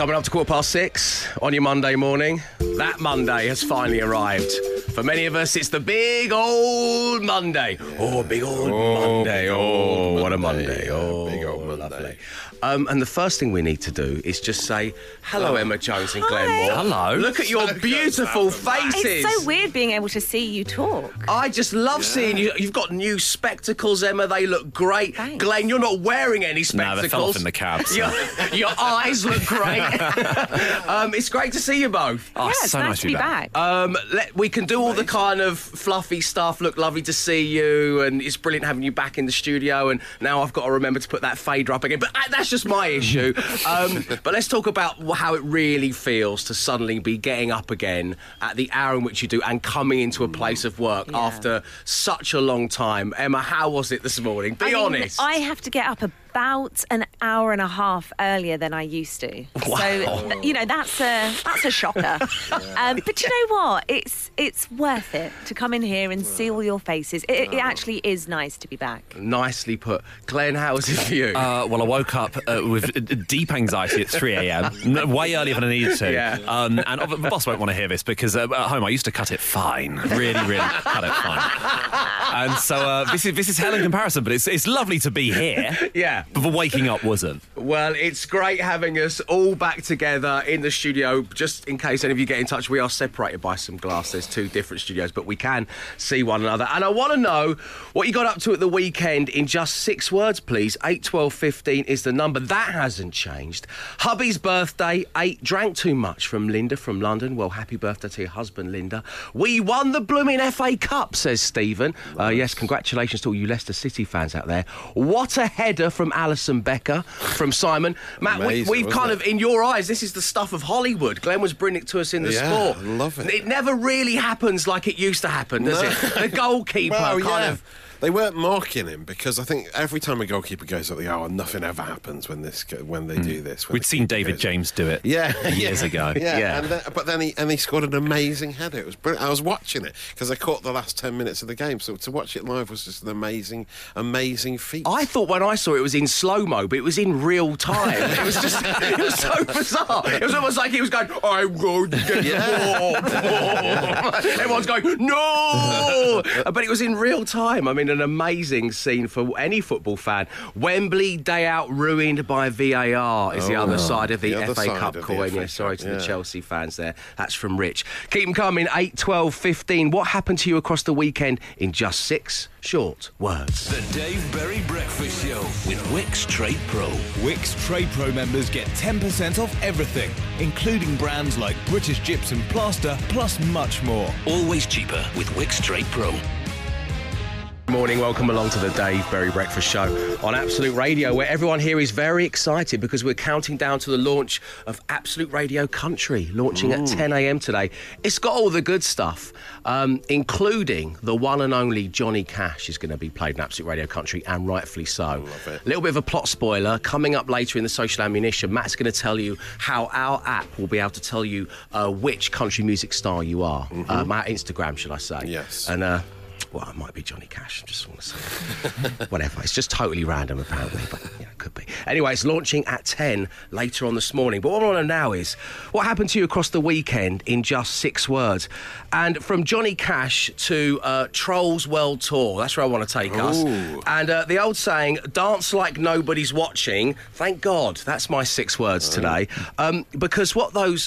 Coming up to 6:15 on your Monday morning. That Monday has finally arrived. For many of us, it's the big old Monday. Oh, big old Monday. Oh, what a Monday. Oh, big old Monday. Lovely. And the first thing we need to do is just say, hello, Emma Jones and Glenn Moore. Hello. Look at your beautiful faces. It's so weird being able to see you talk. I just love seeing you. You've got new spectacles, Emma. They look great. Thanks. Glenn, you're not wearing any spectacles. No, they fell off in the cab. So. Your eyes look great. It's great to see you both. Oh, yeah, so nice to be back. We can do all the kind of fluffy stuff. Look, lovely to see you, and it's brilliant having you back in the studio, and now I've got to remember to put that fader up again. But that's just my issue. But let's talk about how it really feels to suddenly be getting up again at the hour in which you do and coming into a place of work after such a long time. Emma, how was it this morning? Be honest. I have to get up about an hour and a half earlier than I used to. Wow. So, that's a shocker. But you know what? It's worth it to come in here and see all your faces. It actually is nice to be back. Nicely put. Glenn, how was it for you? Well, I woke up with deep anxiety at 3 a.m, way earlier than I needed to. Yeah. And the boss won't want to hear this because at home I used to cut it fine. Really, really cut it fine. And so this is hell in comparison, but it's lovely to be here. Yeah. But for waking up wasn't. Well, it's great having us all back together in the studio. Just in case any of you get in touch, we are separated by some glass. There's two different studios, but we can see one another. And I want to know what you got up to at the weekend in just 6 words, please. 81215 is the number. That hasn't changed. Hubby's birthday, 8. Drank too much, from Linda from London. Well, happy birthday to your husband, Linda. We won the blooming FA Cup, says Stephen. Nice. Yes, congratulations to all you Leicester City fans out there. What a header from Alison Becker, from Simon. Matt, amazing, we've kind of, in your eyes, this is the stuff of Hollywood. Glenn was bringing it to us in the sport. Yeah, I love it. It never really happens like it used to happen, does it? The goalkeeper kind of... They weren't marking him because I think every time a goalkeeper goes up the hour, nothing ever happens when they do this. We'd seen David James do it years ago. Yeah. But then he scored an amazing header. It was brilliant. I was watching it because I caught the last 10 minutes of the game, so to watch it live was just an amazing, amazing feat. I thought when I saw it was in slow-mo, but it was in real time. It was just, it was so bizarre. It was almost like he was going, I'm going to get the ball. Everyone's going, no! But it was in real time. I mean, an amazing scene for any football fan. Wembley day out ruined by VAR is the other side of the FA Cup coin. Sorry to the Chelsea fans there. That's from Rich. Keep them coming. 8, 12, 15. What happened to you across the weekend in just 6 short words? The Dave Berry Breakfast Show with Wix Trade Pro. Wix Trade Pro members get 10% off everything, including brands like British Gypsum Plaster, plus much more. Always cheaper with Wix Trade Pro. Morning, welcome along to the Dave Berry Breakfast Show on Absolute Radio, where everyone here is very excited because we're counting down to the launch of Absolute Radio Country, launching at 10 a.m. today. It's got all the good stuff, including the one and only Johnny Cash is going to be played in Absolute Radio Country, and rightfully so. I love it. A little bit of a plot spoiler coming up later in the Social Ammunition. Matt's going to tell you how our app will be able to tell you which country music star you are. Our Instagram, should I say? Yes. And well, it might be Johnny Cash, I just want to say that. Whatever, it's just totally random, apparently, but it could be. Anyway, it's launching at 10 later on this morning. But what I want to know is, what happened to you across the weekend in just 6 words? And from Johnny Cash to Trolls World Tour, that's where I want to take us. And the old saying, dance like nobody's watching, thank God, that's my 6 words today. Because what those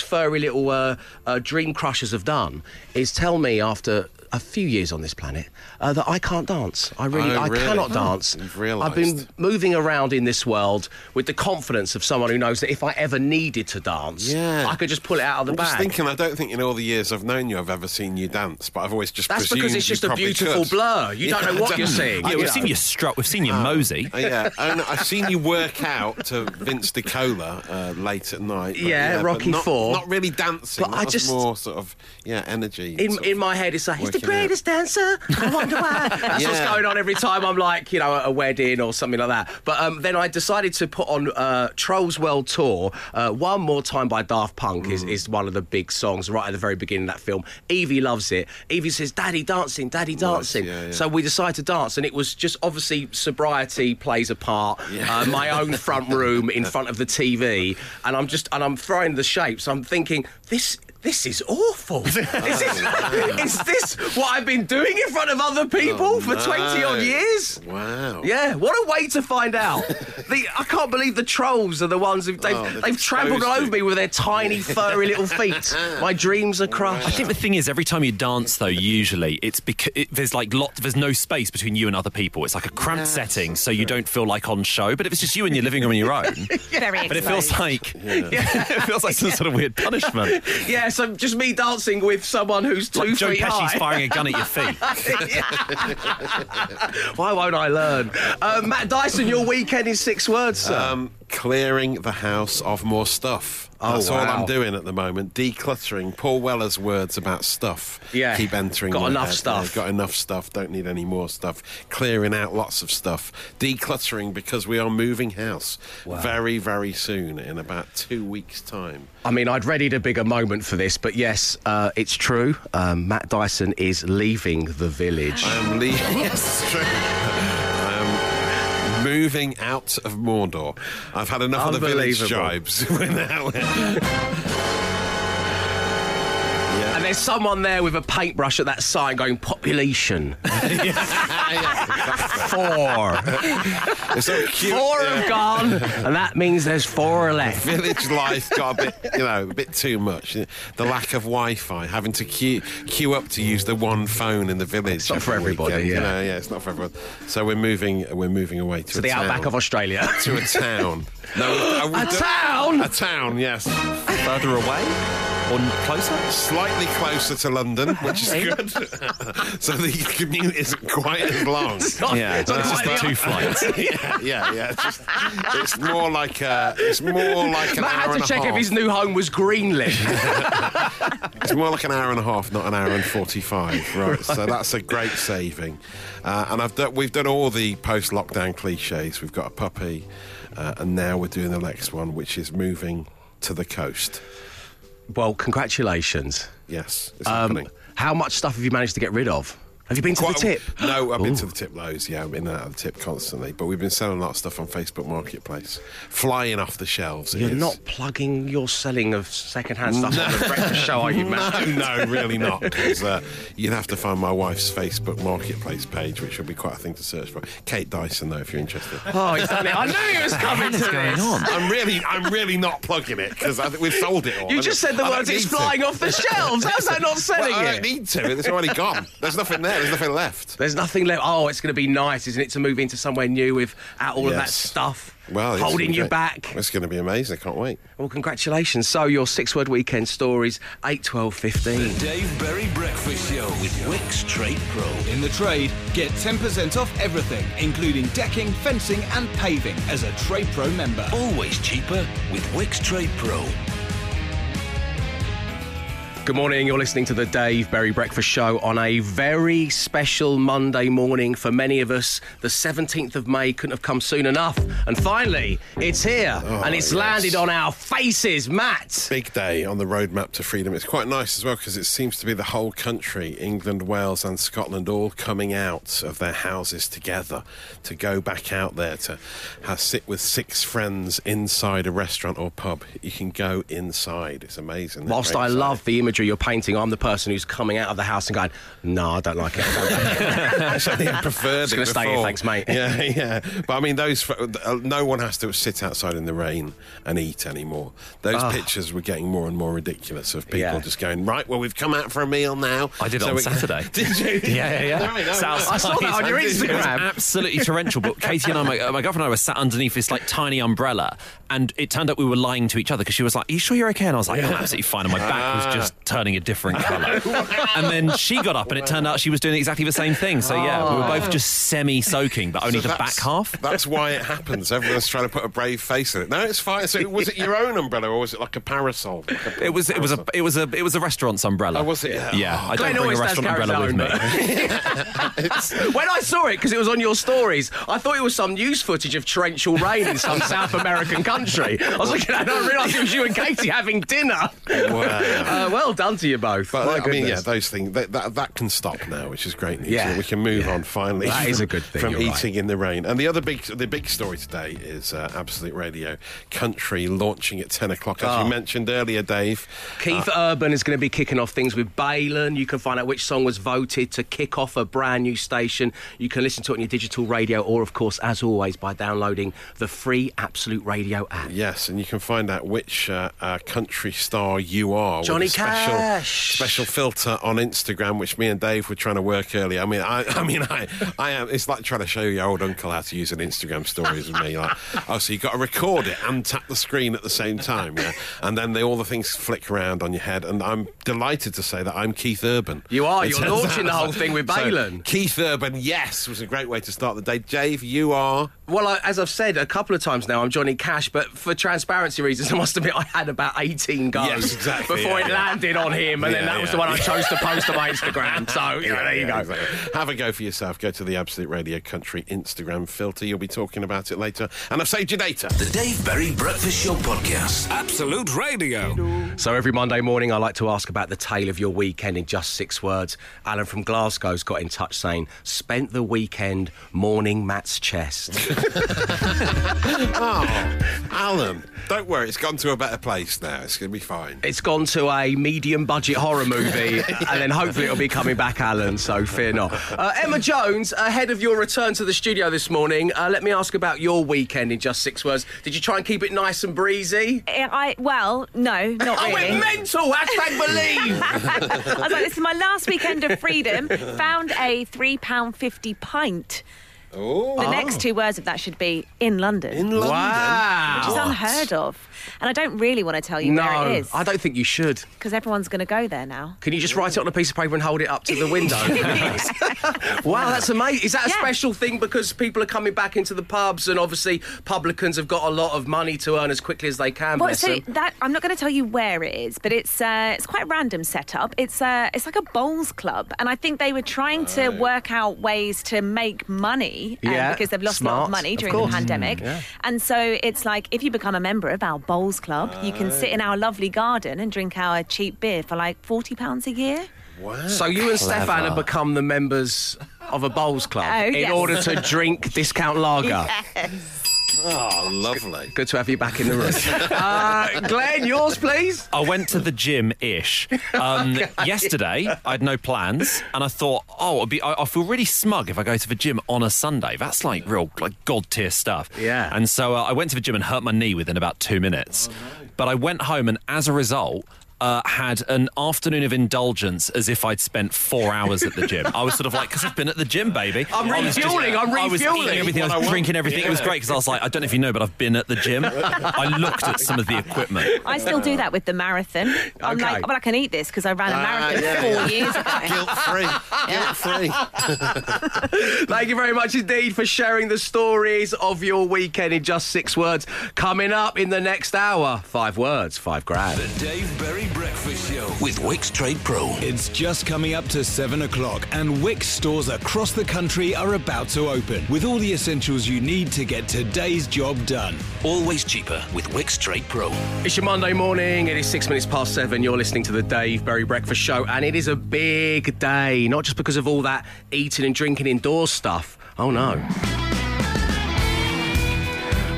furry little dream crushers have done is tell me after a few years on this planet that I can't dance. I really cannot dance. I've been moving around in this world with the confidence of someone who knows that if I ever needed to dance, I could just pull it out of the bag. I was thinking, I don't think in all the years I've known you I've ever seen you dance, but I've always just presumed. That's because it's just a beautiful blur. You don't know what you're seeing. Yeah, we've seen your strut, we've seen your mosey. And I've seen you work out to Vince DiCola late at night. Rocky IV. Not really dancing. But I just more sort of energy. In my head, it's like, the greatest dancer. I wonder why. That's what's going on every time I'm like, you know, at a wedding or something like that. But then I decided to put on Trolls World Tour. One More Time by Daft Punk is one of the big songs right at the very beginning of that film. Evie loves it. Evie says, Daddy dancing, Daddy dancing. Nice. Yeah, yeah. So we decided to dance, and it was just obviously sobriety plays a part. Yeah. My own front room in front of the TV, and I'm throwing the shapes. I'm thinking this is awful. Is this what I've been doing in front of other people for 20-odd years? Wow. Yeah, what a way to find out. I can't believe the trolls are the ones who've... They've trampled over me with their tiny, furry little feet. My dreams are crushed. I think the thing is, every time you dance, though, usually, it's because there's no space between you and other people. It's like a cramped setting, so you don't feel like on show. But if it's just you in your living room on your own... But it feels like... It feels like some sort of weird punishment. Yeah. So just me dancing with someone who's like 2 feet high. Joe Pesci's firing a gun at your feet. Why won't I learn? Matt Dyson, your weekend in 6 words, sir. Clearing the house of more stuff. That's all I'm doing at the moment. Decluttering. Paul Weller's words about stuff. Yeah. Keep entering. Got enough stuff. Got enough stuff. Don't need any more stuff. Clearing out lots of stuff. Decluttering because we are moving house very, very soon in about 2 weeks' time. I mean, I'd readied a bigger moment for this, but yes, it's true. Matt Dyson is leaving the village. I'm leaving. It's true. Moving out of Mordor. I've had enough of the village jibes. And there's someone there with a paintbrush at that sign going, population. 4. So 4 have gone, and that means there's 4 left. Village life got a bit too much. The lack of Wi-Fi, having to queue up to use the one phone in the village. It's not for everybody. It's not for everyone. So we're moving away to the outback of Australia, to a town. A town. Yes. Further away. Or closer? Slightly closer to London, which is good. So the commute isn't quite as long. It's just 2 flights. It's more like an hour and a half. I had to check if his new home was greenlit. It's more like an hour and a half, not an hour and 45. Right. So that's a great saving. And we've done all the post-lockdown cliches. We've got a puppy, and now we're doing the next one, which is moving to the coast. Well, congratulations. Yes, it's happening. How much stuff have you managed to get rid of? Have you been to the tip? No, I've been to the tip loads, I'm in and out of the tip constantly. But we've been selling a lot of stuff on Facebook Marketplace. Flying off the shelves. You're not plugging your selling of second-hand stuff on the Breakfast Show, are you, Matt? No, really not. Because you'd have to find my wife's Facebook Marketplace page, which would be quite a thing to search for. Kate Dyson, though, if you're interested. Oh, he's done it. I knew it was coming to this. I'm really not plugging it, because we've sold it all. You just said the words, it's flying off the shelves. How's that not selling it? I don't need to. It's already gone. There's nothing there. There's nothing left. Oh, it's going to be nice, isn't it, to move into somewhere new without all of that stuff holding you back. It's going to be amazing. I can't wait. Well, congratulations. So, your 6-word weekend stories, 8, 12, 15. The Dave Berry Breakfast Show with Wix Trade Pro. In the trade, get 10% off everything, including decking, fencing and paving as a Trade Pro member. Always cheaper with Wix Trade Pro. Good morning, you're listening to the Dave Berry Breakfast Show on a very special Monday morning for many of us. The 17th of May couldn't have come soon enough. And finally, it's here and it's landed on our faces, Matt. Big day on the roadmap to freedom. It's quite nice as well because it seems to be the whole country, England, Wales and Scotland, all coming out of their houses together to go back out there to sit with 6 friends inside a restaurant or pub. You can go inside. It's amazing. Whilst I love the image you're painting, I'm the person who's coming out of the house and going, no, I don't like it. Actually, I preferred it before. It's going to stay here, thanks, mate. Yeah. But, I mean, no one has to sit outside in the rain and eat anymore. Those pictures were getting more and more ridiculous of people just going, right, well, we've come out for a meal now. I did it on Saturday. Did you? Yeah. I saw that on your Instagram. It was absolutely torrential, but Katie and I, my girlfriend and I, were sat underneath this, tiny umbrella, and it turned up we were lying to each other because she was like, are you sure you're okay? And I was like, I'm absolutely fine, and my back was just turning a different colour. And then she got up and it turned out she was doing exactly the same thing. So yeah, we were both just semi-soaking, but only so the back half. That's why it happens. Everyone's trying to put a brave face in it. No, it's fine. So was it your own umbrella or was it like a parasol? It was a restaurant's umbrella. Oh, was it? Yeah. I don't bring a restaurant umbrella with me. When I saw it, because it was on your stories, I thought it was some news footage of torrential rain in some South American country. I was looking at it and I realised it was you and Katie having dinner. Wow. Well done to you both. But I mean, yeah, those things, that can stop now, which is great news. Yeah. We can move on finally. That is a good thing. From eating in the rain. And the other big story today is Absolute Radio Country launching at 10 o'clock, as you mentioned earlier, Dave. Keith Urban is going to be kicking off things with Baylen. You can find out which song was voted to kick off a brand new station. You can listen to it on your digital radio or, of course, as always, by downloading the free Absolute Radio app. Yes, and you can find out which country star you are. Johnny Cash. Special filter on Instagram, which me and Dave were trying to work earlier. I am. It's like trying to show your old uncle how to use an Instagram story as me. Like, so you've got to record it and tap the screen at the same time, yeah? And then all the things flick around on your head. And I'm delighted to say that I'm Keith Urban. You are. You're launching the whole thing with Baylen. So, Keith Urban, yes, was a great way to start the day. Dave, you are... Well, as I've said a couple of times now, I'm Johnny Cash, but for transparency reasons, I must admit I had about 18 goes before it landed on him, and then that was the one I chose to post on my Instagram. So, there you go. Exactly. Have a go for yourself. Go to the Absolute Radio Country Instagram filter. You'll be talking about it later. And I've saved your data. The Dave Berry Breakfast Show Podcast. Absolute Radio. Hello. So every Monday morning, I like to ask about the tale of your weekend in just 6 words. Alan from Glasgow's got in touch saying, spent the weekend mourning Matt's chest. Alan, don't worry, it's gone to a better place now. It's going to be fine. It's gone to a medium-budget horror movie, and then hopefully it'll be coming back, Alan, so fear not. Emma Jones, ahead of your return to the studio this morning, let me ask about your weekend in just 6 words. Did you try and keep it nice and breezy? No, not really. I went mental, #believe. I was like, this is my last weekend of freedom. Found a £3.50 pint. Ooh. The next 2 words of that should be in London. In London? Wow. Which is unheard of. And I don't really want to tell you where it is. No, I don't think you should. Because everyone's going to go there now. Can you just write it on a piece of paper and hold it up to the window? Wow, that's amazing. Is that a special thing because people are coming back into the pubs and obviously publicans have got a lot of money to earn as quickly as they can, I'm not going to tell you where it is, but it's quite a random setup. It's like a bowls club, and I think they were trying to work out ways to make money. Because they've lost a lot of money during the pandemic. And so it's like, if you become a member of our Bowls Club, you can sit in our lovely garden and drink our cheap beer for like £40 a year. Wow. So you and Stefan have become the members of a Bowls Club in order to drink discount lager. Yes. Oh, lovely. Good to have you back in the room. Glenn, yours, please. I went to the gym-ish. Yesterday, I had no plans, and I thought, I feel really smug if I go to the gym on a Sunday. That's like real God-tier stuff. Yeah. And so I went to the gym and hurt my knee within about 2 minutes. Oh, no. But I went home, and as a result... had an afternoon of indulgence as if I'd spent 4 hours at the gym. I was sort of like, because I've been at the gym, baby. I'm refueling. I was eating everything, I was drinking everything. Yeah. It was great because I was like, I don't know if you know, but I've been at the gym. I looked at some of the equipment. I still do that with the marathon. I'm like, I can eat this because I ran a marathon 4 years ago. Guilt-free. Thank you very much indeed for sharing the stories of your weekend in just 6 words. Coming up in the next hour, 5 words, £5,000. The Dave Berry Breakfast Show with Wix Trade Pro. It's just coming up to 7 o'clock and Wix stores across the country are about to open with all the essentials you need to get today's job done. Always cheaper with Wix Trade Pro. It's your Monday morning. It is 7:06. You're listening to the Dave Berry Breakfast Show, and it is a big day, not just because of all that eating and drinking indoors stuff. Oh, no.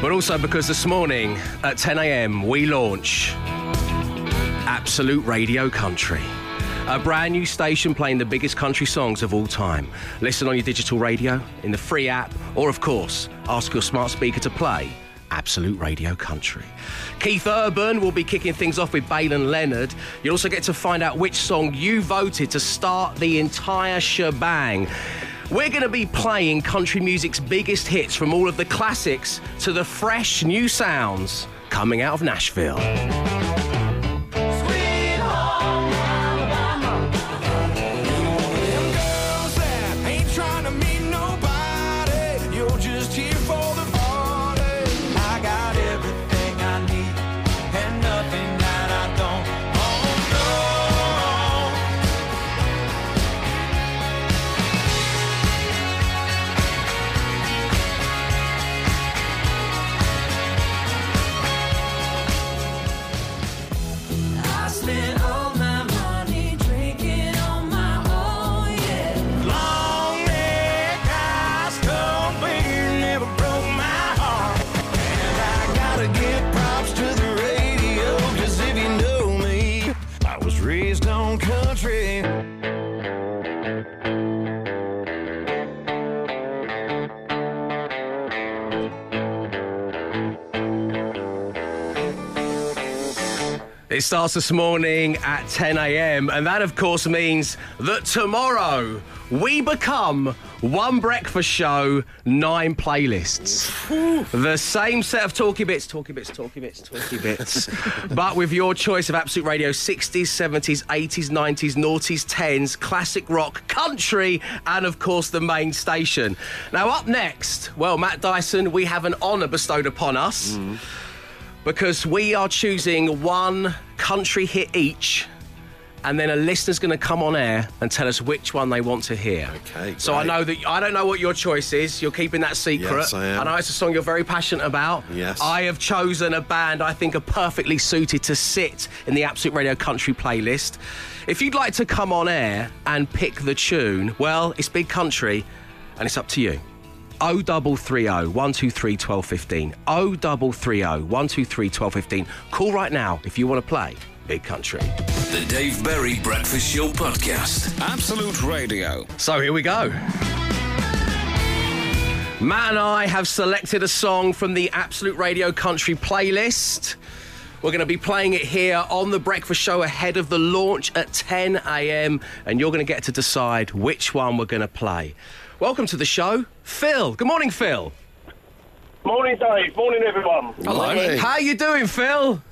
But also because this morning at 10 a.m, we launch... Absolute Radio Country. A brand new station playing the biggest country songs of all time. Listen on your digital radio, in the free app, or of course, ask your smart speaker to play Absolute Radio Country. Keith Urban will be kicking things off with Baylen Leonard. You'll also get to find out which song you voted to start the entire shebang. We're going to be playing country music's biggest hits, from all of the classics to the fresh new sounds coming out of Nashville. Sweet home. It starts this morning at 10 a.m. and that, of course, means that tomorrow we become one breakfast show, 9 playlists. The same set of talky bits, but with your choice of Absolute Radio 60s, 70s, 80s, 90s, noughties, 10s, classic rock, country, and, of course, the main station. Now, up next, well, Matt Dyson, we have an honour bestowed upon us because we are choosing one country hit each. And then a listener's going to come on air and tell us which one they want to hear. Okay, great. So I know that I don't know what your choice is. You're keeping that secret. Yes, I am. I know it's a song you're very passionate about. Yes. I have chosen a band I think are perfectly suited to sit in the Absolute Radio Country playlist. If you'd like to come on air and pick the tune, well, it's big country, and it's up to you. 0330 123 1215. 0330 123 1215. Call right now if you want to play big country. The Dave Berry Breakfast Show Podcast. Absolute Radio. So here we go. Matt and I have selected a song from the Absolute Radio Country playlist. We're going to be playing it here on the Breakfast Show ahead of the launch at 10 a.m. and you're going to get to decide which one we're going to play. Welcome to the show, Phil. Good morning, Phil. Morning, Dave. Morning, everyone. Hello. Hey. How are you doing, Phil?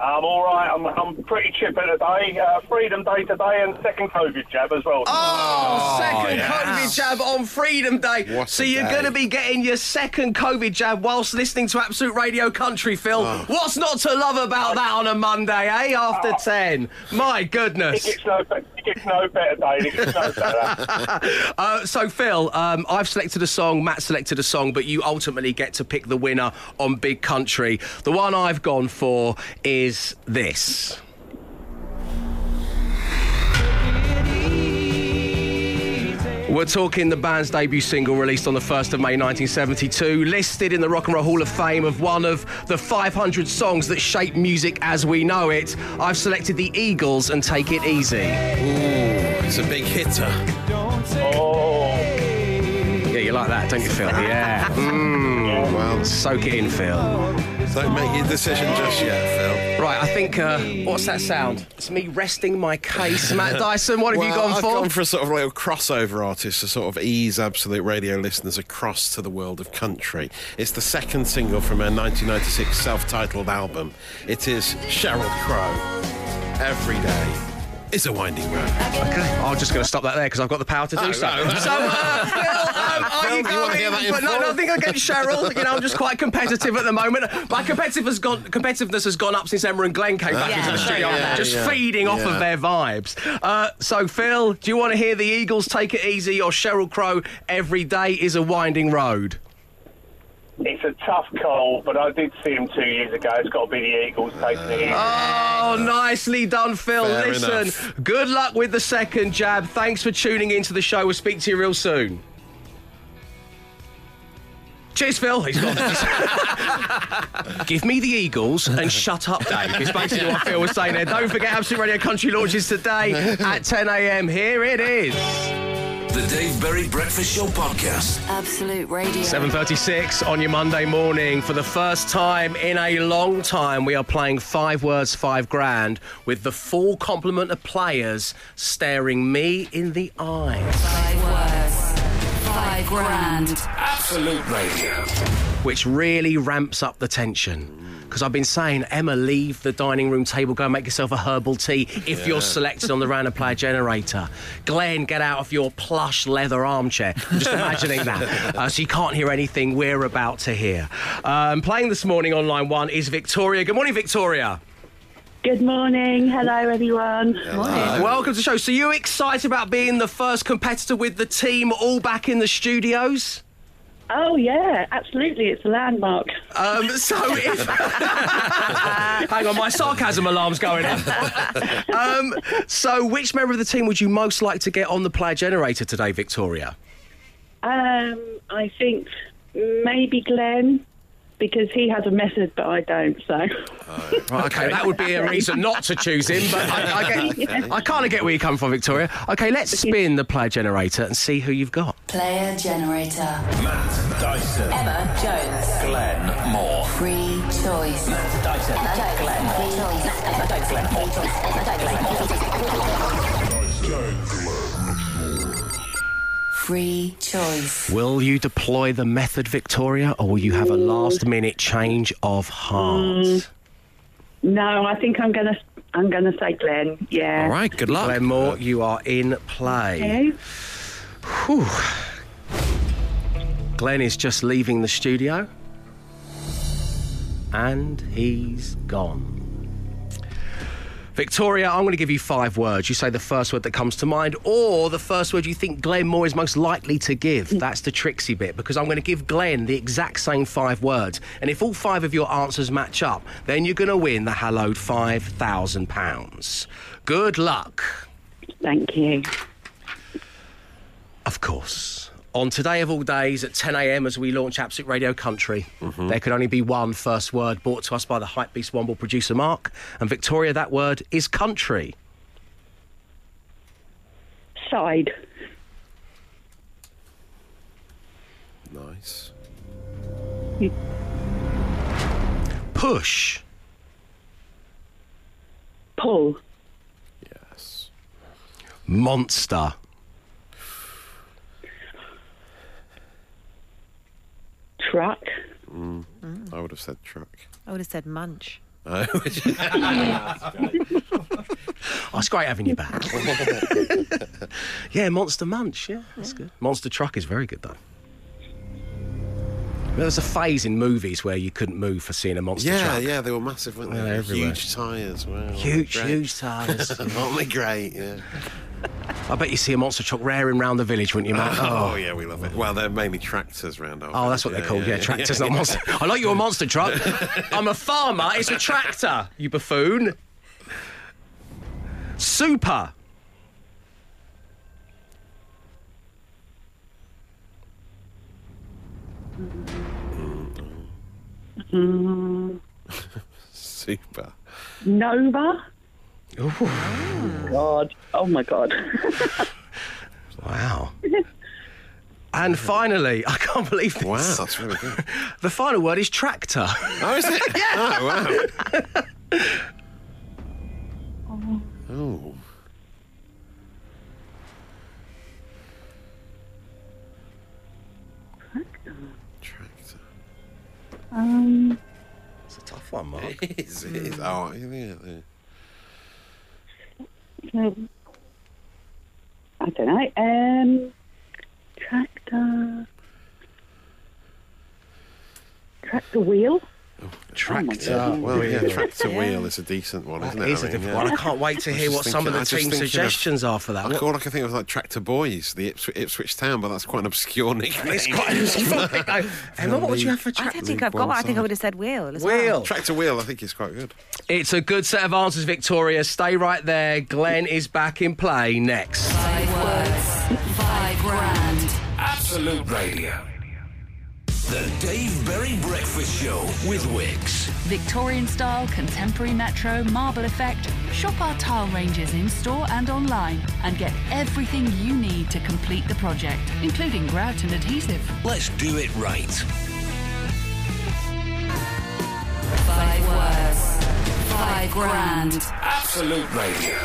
I'm all right. I'm pretty chipper today. Freedom Day today and second COVID jab as well. Oh, second COVID jab on Freedom Day. What so you're going to be getting your second COVID jab whilst listening to Absolute Radio Country, Phil. Oh. What's not to love about that on a Monday, eh, after 10? My goodness. It gets no better, Dave. It gets no better. So, Phil, I've selected a song, Matt selected a song, but you ultimately get to pick the winner on Big Country. The one I've gone for is this. We're talking the band's debut single released on the 1st of May 1972, listed in the Rock and Roll Hall of Fame of one of the 500 songs that shape music as we know it. I've selected The Eagles and Take It Easy. Ooh, it's a big hitter. Oh. Yeah, you like that, don't you, Phil? Yeah. Well, soak it in, Phil. Don't make your decision just yet, Phil. Right, I think, what's that sound? It's me resting my case. Matt Dyson, what have you gone for? I've gone for a sort of real crossover artist to sort of ease Absolute Radio listeners across to the world of country. It's the second single from her 1996 self-titled album. It is Sheryl Crow, Every Day is a Winding Road. Okay, I'm just going to stop that there because I've got the power to do so. No. So, Phil, are you going? But no, nothing against Sheryl. You know, I'm just quite competitive at the moment. My competitiveness has gone up since Emma and Glenn came back into the studio, feeding off of their vibes. So, Phil, do you want to hear The Eagles Take It Easy or Sheryl Crow Every Day is a Winding Road? It's a tough call, but I did see him 2 years ago. It's got to be The Eagles taking it easy. Oh, nicely done, Phil. Fair Listen, enough. Good luck with the second jab. Thanks for tuning into the show. We'll speak to you real soon. Cheers, Phil. He's gone. Give me The Eagles and shut up, Dave. It's basically what Phil was saying there. Don't forget, Absolute Radio Country launches today at 10 a.m. Here it is. The Dave Berry Breakfast Show Podcast. Absolute Radio. 7:36 on your Monday morning. For the first time in a long time, we are playing 5 words, 5 grand with the full complement of players staring me in the eyes. 5 words, 5 grand. Absolute Radio. Which really ramps up the tension. Because I've been saying, Emma, leave the dining room table, go and make yourself a herbal tea if you're selected on the random player generator. Glenn, get out of your plush leather armchair. I'm just imagining that. So you can't hear anything we're about to hear. Playing this morning on line one is Victoria. Good morning, Victoria. Good morning. Hello, everyone. Hello. Welcome to the show. So you excited about being the first competitor with the team all back in the studios? Oh, yeah, absolutely. It's a landmark. Hang on, my sarcasm alarm's going up. So which member of the team would you most like to get on the player generator today, Victoria? I think maybe Glenn, because he has a method, but I don't, so... Right, OK, that would be a reason not to choose him, but I kind of get where you come from, Victoria. OK, let's spin the player generator and see who you've got. Player generator. Matt Dyson. Emma Jones. Glenn Moore. Free choice. Matt Dyson. Emma Jones. Glenn Moore. Free choice. Will you deploy the method, Victoria, or will you have a last-minute change of heart? No, I think I'm gonna say Glenn. Yeah. All right. Good luck, Glenn Moore. You are in play. Okay. Glenn is just leaving the studio, and he's gone. Victoria, I'm going to give you 5 words. You say the first word that comes to mind or the first word you think Glenn Moore is most likely to give. That's the tricksy bit, because I'm going to give Glenn the exact same 5 words. And if all 5 of your answers match up, then you're going to win the hallowed £5,000. Good luck. Thank you. Of course. On today of all days at 10 a.m. as we launch Absolute Radio Country, there could only be one first word brought to us by the Hypebeast Womble producer Mark. And Victoria, that word is country. Side. Nice. Push. Pull. Yes. Monster. Truck. I would have said truck. I would have said munch. Oh, it's great having you back. Yeah, monster munch. Yeah, that's good. Monster truck is very good, though. There was a phase in movies where you couldn't move for seeing a monster truck. Yeah, they were massive, weren't they? Everywhere. Huge tyres. Wow, huge tyres. Aren't they great? Yeah. I bet you see a monster truck raring round the village, wouldn't you, Matt? Oh, yeah, we love it. Well, they're mainly tractors round our village. Oh, that's what they're called, tractors, not monster. I like your monster truck. I'm a farmer, it's a tractor, you buffoon. Super. Super. Nova. Ooh. Oh, God. Oh, my God. Wow. And finally, I can't believe this. Wow, that's really good. The final word is tractor. Oh, is it? Yeah. Oh, wow. Oh. Tractor. Tractor. It's a tough one, Mark. It is. It is. Oh, yeah. I don't know. Tractor wheel. Oh, tractor. Well, yeah, tractor wheel is a decent one, isn't it? It is a different one. I can't wait to hear what some of the team suggestions are for that. I think it was like Tractor Boys, the Ipswich Town, but that's quite an obscure nickname. It's quite an obscure nickname. Emma, what would you have for tractor? I don't think I've got one. I think I would have said wheel as well. Tractor wheel, I think is quite good. It's a good set of answers, Victoria. Stay right there. Glenn is back in play next. 5 words, £5,000. Absolute Radio. The Dave Berry Breakfast Show with Wix. Victorian style, contemporary metro, marble effect. Shop our tile ranges in store and online and get everything you need to complete the project, including grout and adhesive. Let's do it right. 5 words, £5,000. Absolute Radio.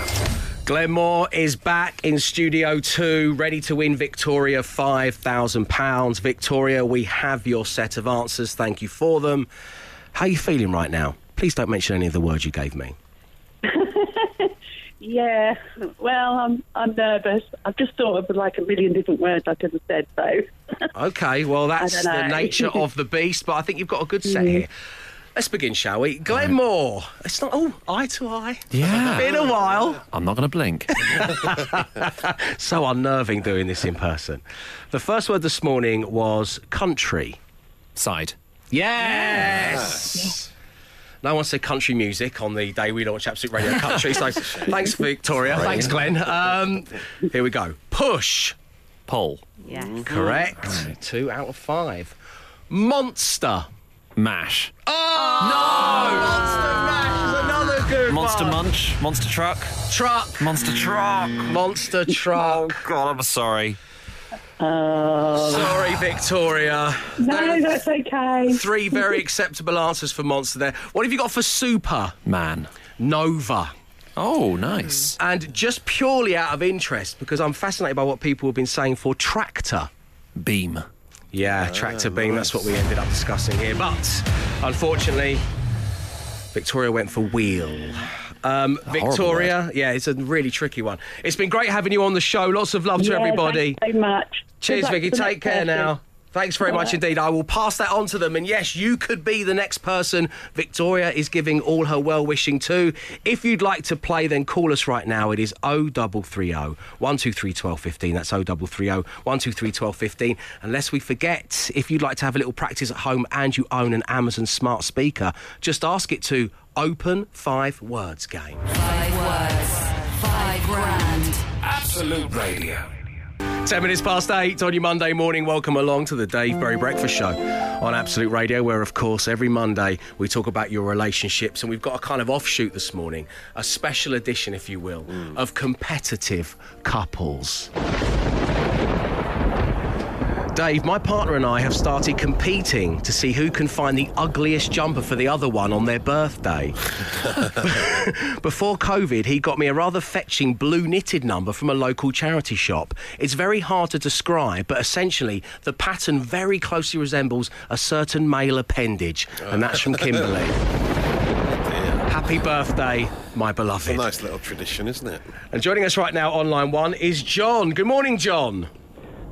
Glenn Moore is back in Studio 2, ready to win Victoria £5,000. Victoria, we have your set of answers. Thank you for them. How are you feeling right now? Please don't mention any of the words you gave me. Yeah, well, I'm nervous. I've just thought of like a million different words I could have said, so... OK, well, that's the nature of the beast, but I think you've got a good set here. Let's begin, shall we? Glenn Moore. It's not... Oh, eye to eye. Yeah. Been a while. I'm not going to blink. So unnerving doing this in person. The first word this morning was country. Side. Yes. No one said country music on the day we launched Absolute Radio Country, so thanks, Victoria. Sorry. Thanks, Glenn. Here we go. Push. Pull. Yeah. Correct. Right. 2 out of 5. Monster. Mash. Oh! No! Monster Mash is another good one. Monster Munch. Monster Truck. Monster Truck. Oh, God, I'm sorry. Sorry, Victoria. No, that's okay. Three very acceptable answers for Monster there. What have you got for Superman? Nova. Oh, nice. And just purely out of interest, because I'm fascinated by what people have been saying for Tractor Beam. Yeah, Tractor Beam, nice. That's what we ended up discussing here. But, unfortunately, Victoria went for Wheel. Victoria, yeah, it's a really tricky one. It's been great having you on the show. Lots of love to everybody. Thanks so much. Cheers, Vicky. Take care now. Thanks very much indeed. I will pass that on to them. And yes, you could be the next person Victoria is giving all her well-wishing to. If you'd like to play, then call us right now. It is 0330 123 1215. That's 0330 123 1215. Unless we forget, if you'd like to have a little practice at home and you own an Amazon smart speaker, just ask it to open 5 words game. 5 words, 5 grand. Absolute Radio. 10 minutes past 8 on your Monday morning. Welcome along to the Dave Berry Breakfast Show on Absolute Radio, where, of course, every Monday we talk about your relationships, and we've got a kind of offshoot this morning, a special edition, if you will, of competitive couples. Dave, my partner and I have started competing to see who can find the ugliest jumper for the other one on their birthday. Before COVID, he got me a rather fetching blue knitted number from a local charity shop. It's very hard to describe, but essentially the pattern very closely resembles a certain male appendage, and that's from Kimberly. Happy birthday, my beloved. It's a nice little tradition, isn't it? And joining us right now on line one is John. Good morning, John.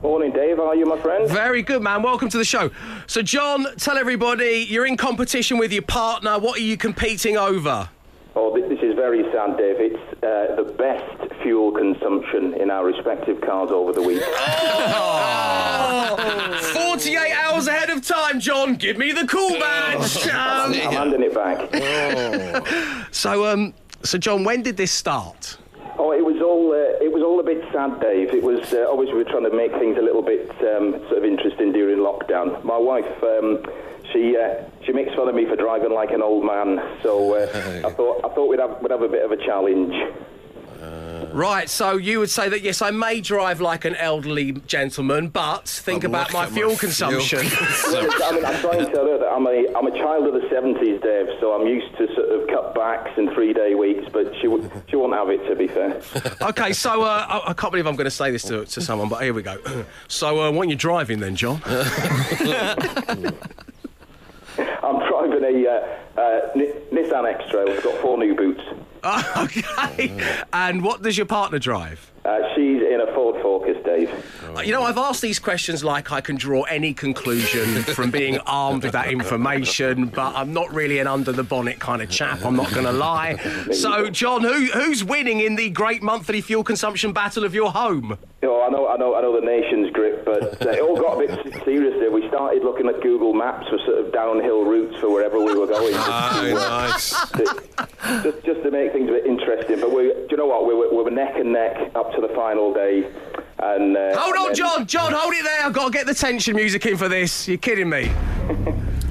Morning, Dave. How are you, my friend? Very good, man. Welcome to the show. So, John, tell everybody, you're in competition with your partner. What are you competing over? Oh, this is very sad, Dave. It's the best fuel consumption in our respective cars over the week. Oh! 48 hours ahead of time, John. Give me the cool badge. I'm handing it back. Oh. So, John, when did this start? Oh, it was all a bit sad, Dave. It was obviously we were trying to make things a little bit sort of interesting during lockdown. My wife, she makes fun of me for driving like an old man, so I thought we'd have a bit of a challenge. Right, so you would say that, yes, I may drive like an elderly gentleman, but think about my fuel consumption. I mean, I try and tell her that I'm a child of the 70s, Dave, so I'm used to sort of cutbacks and 3-day weeks, but she won't have it, to be fair. OK, so I can't believe I'm going to say this to someone, but here we go. So when you're driving then, John? I'm driving a Nissan X-Trail. It's got 4 new boots. OK. And what does your partner drive? She's in a Ford Focus, Dave. You know, I've asked these questions like I can draw any conclusion from being armed with that information, but I'm not really an under-the-bonnet kind of chap, I'm not going to lie. So, John, who's winning in the great monthly fuel consumption battle of your home? Oh, I know the nation's grip, but it all got a bit serious there. We started looking at Google Maps for sort of downhill routes for wherever we were going. Just to make things a bit interesting. But do you know what? We were neck and neck up to the final day. And hold on, John, hold it there. I've got to get the tension music in for this. You're kidding me.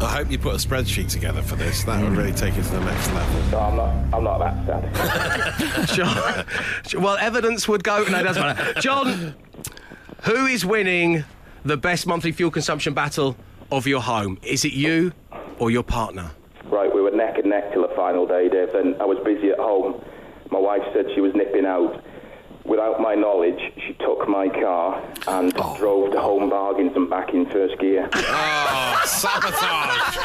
I hope you put a spreadsheet together for this. That would really take it to the next level. No, I'm not that sad. John, well, evidence would go... No, it doesn't matter. John, who is winning the best monthly fuel consumption battle of your home? Is it you or your partner? Right, we were neck and neck till the final day, Dave, and I was busy at home. My wife said she was nipping out. Without my knowledge, she took my car and drove to Home Bargains and back in first gear. Oh, sabotage!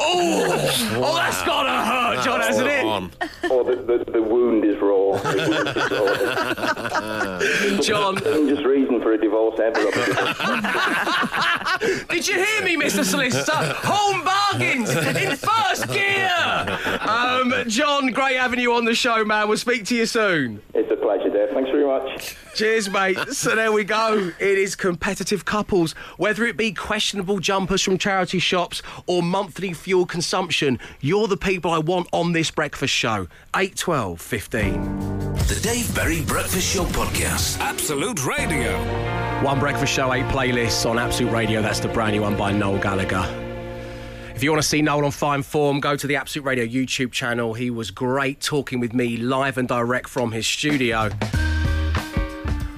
Oh, that's gotta hurt, John, hasn't it? Oh, the wound is raw. John, the just reason for a divorce ever. Did you hear me, Mr. Solicitor? Home Bargains in first gear. John, great having you on the show, man. We'll speak to you soon. It's a pleasure, Dave. Thanks very much. Cheers, mate. So there we go. It is competitive couples. Whether it be questionable jumpers from charity shops or monthly fuel consumption, you're the people I want on this breakfast show. 8, 12, 15. The Dave Berry Breakfast Show Podcast. Absolute Radio. One breakfast show, 8 playlists on Absolute Radio. That's the brand new one by Noel Gallagher. If you want to see Noel on fine form, go to the Absolute Radio YouTube channel. He was great talking with me live and direct from his studio.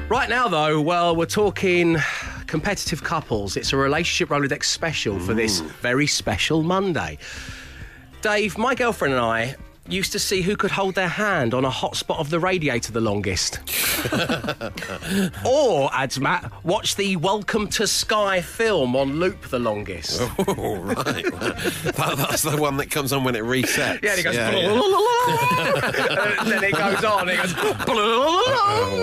Right now, though, well, we're talking competitive couples. It's a Relationship Rolodex special for this very special Monday. Dave, my girlfriend and I used to see who could hold their hand on a hotspot of the radiator the longest. Or, adds Matt, watch the Welcome to Sky film on loop the longest. Oh, right. That's the one that comes on when it resets. Yeah, and it goes... And then it goes on, it goes... Oh,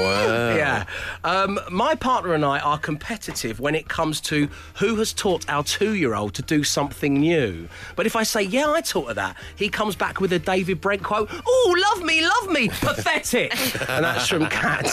wow. Yeah. My partner and I are competitive when it comes to who has taught our 2-year-old to do something new. But if I say, yeah, I taught her that, he comes back with a David Brent quote, oh, love me, pathetic. And that's from Kat.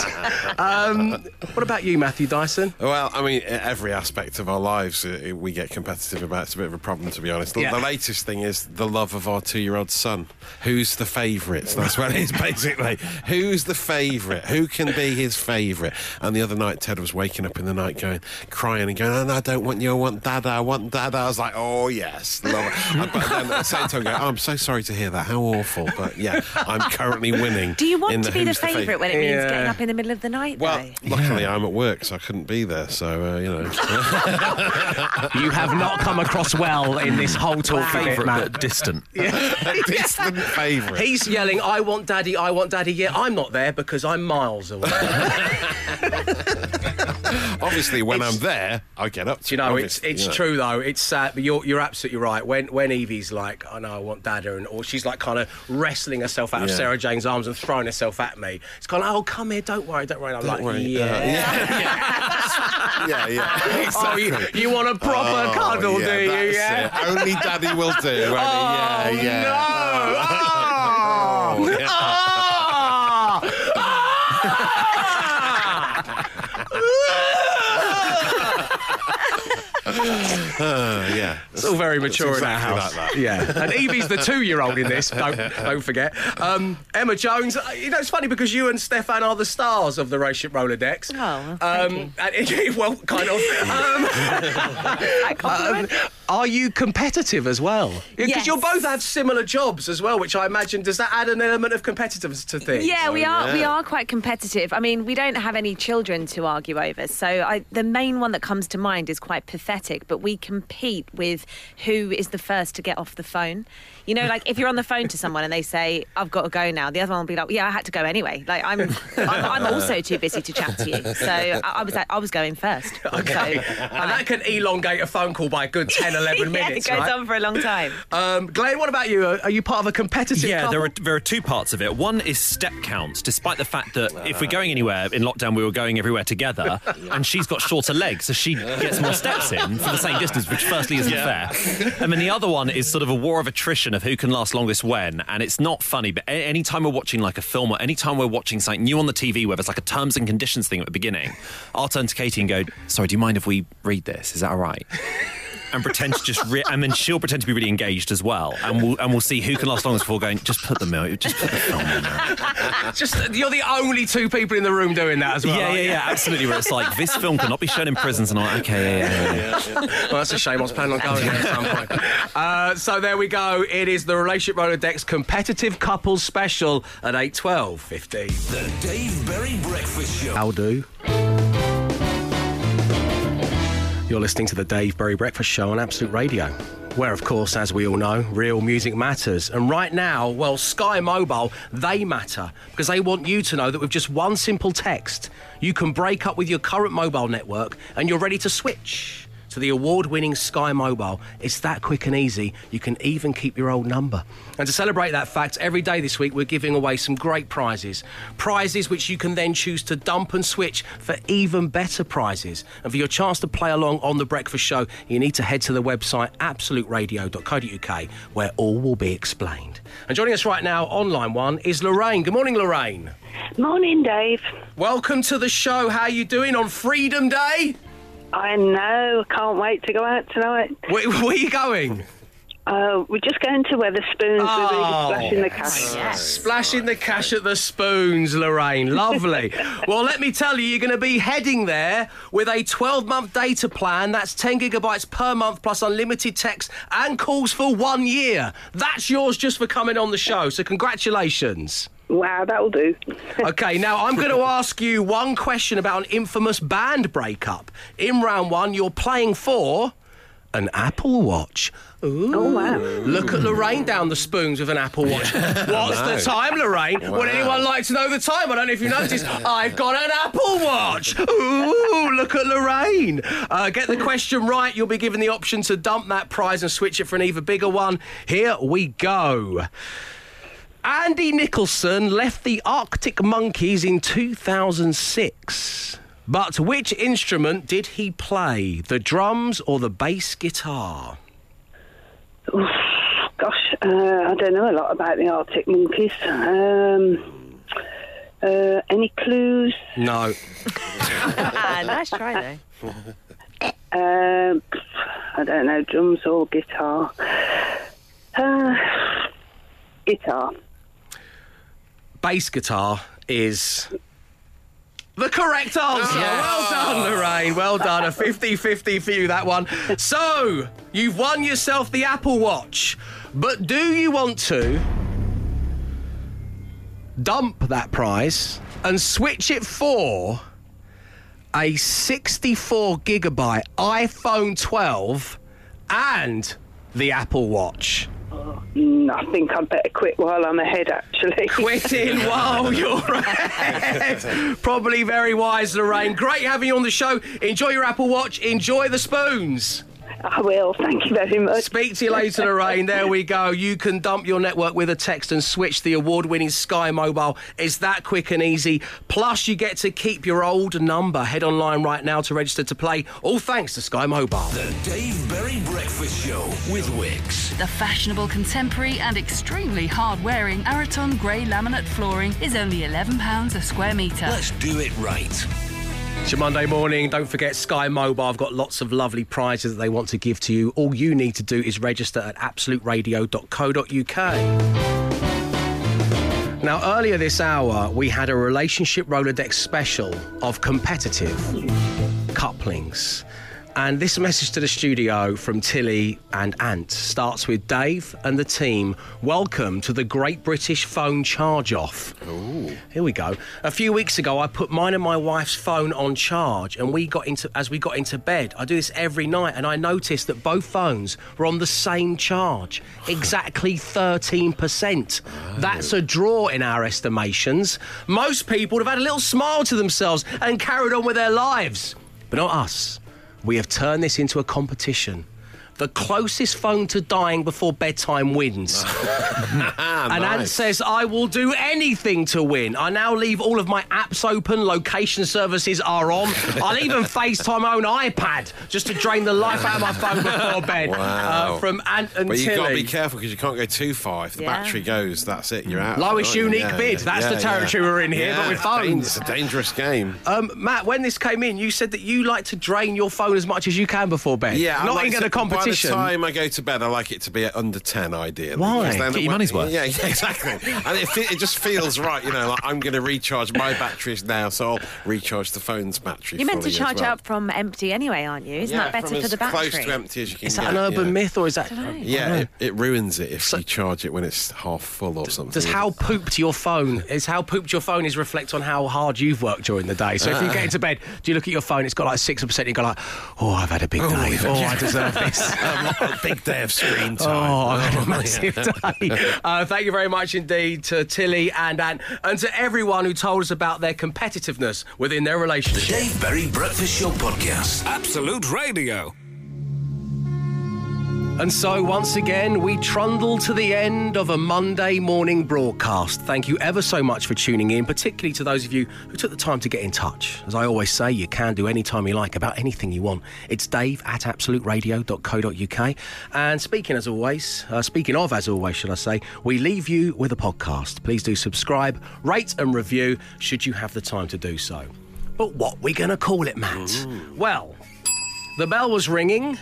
What about you, Matthew Dyson? Well, I mean, every aspect of our lives we get competitive about. It's a bit of a problem, to be honest. Yeah. The latest thing is the love of our 2-year-old son. Who's the favourite? That's what it is, basically. Who's the favourite? Who can be his favourite? And the other night, Ted was waking up in the night going, crying and going, oh, no, I don't want you, I want Dada, I want Dada. I was like, oh, yes, love it. But then at the same time, going, oh, I'm so sorry to hear that. How awful, but yeah, I'm currently winning. Do you want to be the favourite when it means getting up in the middle of the night, though? Luckily, I'm at work, so I couldn't be there, so, you know. You have not come across well in this whole talk. Favourite, but distant. Yeah. Distant favourite. He's yelling, I want Daddy, yeah, I'm not there because I'm miles away. Obviously, when I'm there, I get up to it. You know, it's true, though. It's sad, but you're absolutely right. When Evie's like, oh, no, I want Dada, or she's like kind of wrestling herself out of Sarah Jane's arms and throwing herself at me, it's kind of like, oh, come here, don't worry. And I'm like, yeah. Exactly. Oh, you want a proper cuddle, do you? Yeah. It. Only Daddy will do. Only, yeah, it's all very mature in our house. Like that. Yeah, and Evie's the 2-year-old in this. Don't forget. Emma Jones. You know, it's funny because you and Stefan are the stars of the Relationship Rolodex. Oh, thank you. Well, kind of. Are you competitive as well? Because you both have similar jobs as well, which I imagine, does that add an element of competitiveness to things? Yeah, we are quite competitive. I mean, we don't have any children to argue over, so the main one that comes to mind is quite pathetic, but we compete with who is the first to get off the phone. You know, like if you're on the phone to someone and they say, I've got to go now, the other one will be like, yeah, I had to go anyway. Like, I'm also too busy to chat to you. So I was going first. Okay. So, and that can elongate a phone call by a good 10, 11 minutes, it goes on for a long time. Glenn, what about you? Are you part of a competitive couple? There are two parts of it. One is step counts, despite the fact that if we're going anywhere, in lockdown we were going everywhere together, and she's got shorter legs, so she gets more steps in for the same distance, which firstly isn't fair. And then the other one is sort of a war of attrition of who can last longest when, and it's not funny, but any time we're watching like a film or any time we're watching something new on the TV, whether it's like a terms and conditions thing at the beginning, I'll turn to Katie and go, sorry, do you mind if we read this? Is that all right? And pretend to just, and then she'll pretend to be really engaged as well, and we'll see who can last longest before going. Just put the film in there. You're the only two people in the room doing that as well. Yeah, absolutely. Where it's like this film cannot be shown in prisons, and I'm like, okay, yeah. Well, that's a shame. I was planning on going there at some point. So there we go. It is the Relationship Rolodex Competitive Couples Special at 8:12:15. The Dave Berry Breakfast Show. How do? You're listening to the Dave Berry Breakfast Show on Absolute Radio, where, of course, as we all know, real music matters. And right now, well, Sky Mobile, they matter, because they want you to know that with just one simple text, you can break up with your current mobile network and you're ready to switch to the award-winning Sky Mobile. It's that quick and easy, you can even keep your old number. And to celebrate that fact, every day this week we're giving away some great prizes. Prizes which you can then choose to dump and switch for even better prizes. And for your chance to play along on The Breakfast Show, you need to head to the website absoluteradio.co.uk, where all will be explained. And joining us right now on line one is Lorraine. Good morning, Lorraine. Morning, Dave. Welcome to the show. How are you doing on Freedom Day? I know. I can't wait to go out tonight. Where are you going? We're just going to where the spoons are really splashing the cash. Yes. Splashing the cash at the spoons, Lorraine. Lovely. Well, let me tell you, you're going to be heading there with a 12-month data plan. That's 10 gigabytes per month plus unlimited text and calls for 1 year. That's yours just for coming on the show, so congratulations. Wow, that'll do. Okay, now I'm going to ask you one question about an infamous band breakup. In round one, you're playing for an Apple Watch. Ooh. Oh, wow. Look at Lorraine down the spoons with an Apple Watch. What's the time, Lorraine? Wow. Would anyone like to know the time? I don't know if you noticed. I've got an Apple Watch. Ooh, look at Lorraine. Get the question right. You'll be given the option to dump that prize and switch it for an even bigger one. Here we go. Andy Nicholson left the Arctic Monkeys in 2006. But which instrument did he play? The drums or the bass guitar? Oof, gosh, I don't know a lot about the Arctic Monkeys. Any clues? No. Nice try, though. I don't know, drums or guitar. Guitar. Bass guitar is... the correct answer. Oh, yes. Well done, Lorraine. Well done. A 50-50 for you, that one. So, you've won yourself the Apple Watch. But do you want to dump that prize and switch it for a 64-gigabyte iPhone 12 and the Apple Watch? I think I'd better quit while I'm ahead, actually. Quitting while you're ahead. Probably very wise, Lorraine. Great having you on the show. Enjoy your Apple Watch. Enjoy the spoons. I will. Thank you very much. Speak to you later, Lorraine. There we go. You can dump your network with a text and switch the award-winning Sky Mobile. It's that quick and easy. Plus, you get to keep your old number. Head online right now to register to play. All thanks to Sky Mobile. The Dave Berry Breakfast Show with Wix. The fashionable, contemporary and extremely hard-wearing Ariton grey laminate flooring is only £11 a square metre. Let's do it right. It's your Monday morning. Don't forget Sky Mobile. I've got lots of lovely prizes that they want to give to you. All you need to do is register at absoluteradio.co.uk. Now, earlier this hour, we had a Relationship Rolodex special of competitive couplings. And this message to the studio from Tilly and Ant starts with Dave and the team. Welcome to the Great British Phone Charge-Off. Ooh. Here we go. A few weeks ago, I put mine and my wife's phone on charge, and as we got into bed, I do this every night, and I noticed that both phones were on the same charge, exactly 13%. Oh. That's a draw in our estimations. Most people would have had a little smile to themselves and carried on with their lives, but not us. We have turned this into a competition. The closest phone to dying before bedtime wins. And Ant says, I will do anything to win. I now leave all of my apps open. Location services are on. I'll even FaceTime my own iPad just to drain the life out of my phone before bed. Wow. From Ant and Tilly. But you've got to be careful because you can't go too far. If the battery goes, that's it, you're out. Lowest unique bid. That's the territory we're in here, but with phones. It's a dangerous game. Matt, when this came in, you said that you like to drain your phone as much as you can before bed. Yeah. Not even a competition. By the time I go to bed, I like it to be at under 10, ideally. Why? Get your money's worth. Yeah, exactly. And it just feels right, you know, like I'm going to recharge my batteries now, so I'll recharge the phone's battery. You're meant to charge out from empty anyway, aren't you? Isn't that better for the battery? Close to empty as you can get. Is that an urban myth, or is that... Yeah, it ruins it if you charge it when it's half full or something. Does how pooped your phone is reflect on how hard you've worked during the day. So if you get into bed, do you look at your phone, it's got like 6% and you go like, oh, I've had a big day. Oh, I deserve this. A big day of screen time. Oh, I've had a massive day. Thank you very much indeed to Tilly and Ant, and to everyone who told us about their competitiveness within their relationship. The Dave Berry Breakfast Show Podcast. Absolute Radio. And so, once again, we trundle to the end of a Monday morning broadcast. Thank you ever so much for tuning in, particularly to those of you who took the time to get in touch. As I always say, you can do any time you like about anything you want. It's dave at absoluteradio.co.uk. And speaking of, as always, we leave you with a podcast. Please do subscribe, rate and review, should you have the time to do so. But what are we going to call it, Matt? Ooh. Well, the bell was ringing...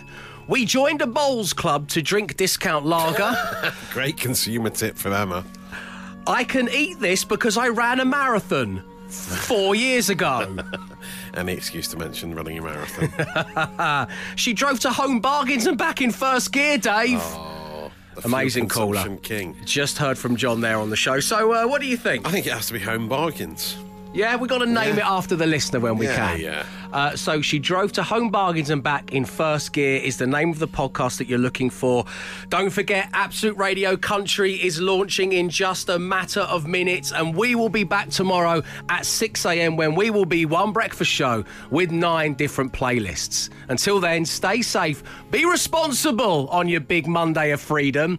We joined a bowls club to drink discount lager. Great consumer tip from Emma. I can eat this because I ran a marathon 4 years ago. Any excuse to mention running a marathon. She drove to Home Bargains and back in first gear, Dave. Oh. Amazing caller. King. Just heard from John there on the show. So what do you think? I think it has to be Home Bargains. Yeah, we've got to name it after the listener when we can. Yeah. So she drove to Home Bargains and back in first gear is the name of the podcast that you're looking for. Don't forget, Absolute Radio Country is launching in just a matter of minutes, and we will be back tomorrow at 6 a.m. when we will be one breakfast show with 9 different playlists. Until then, stay safe, be responsible on your big Monday of freedom.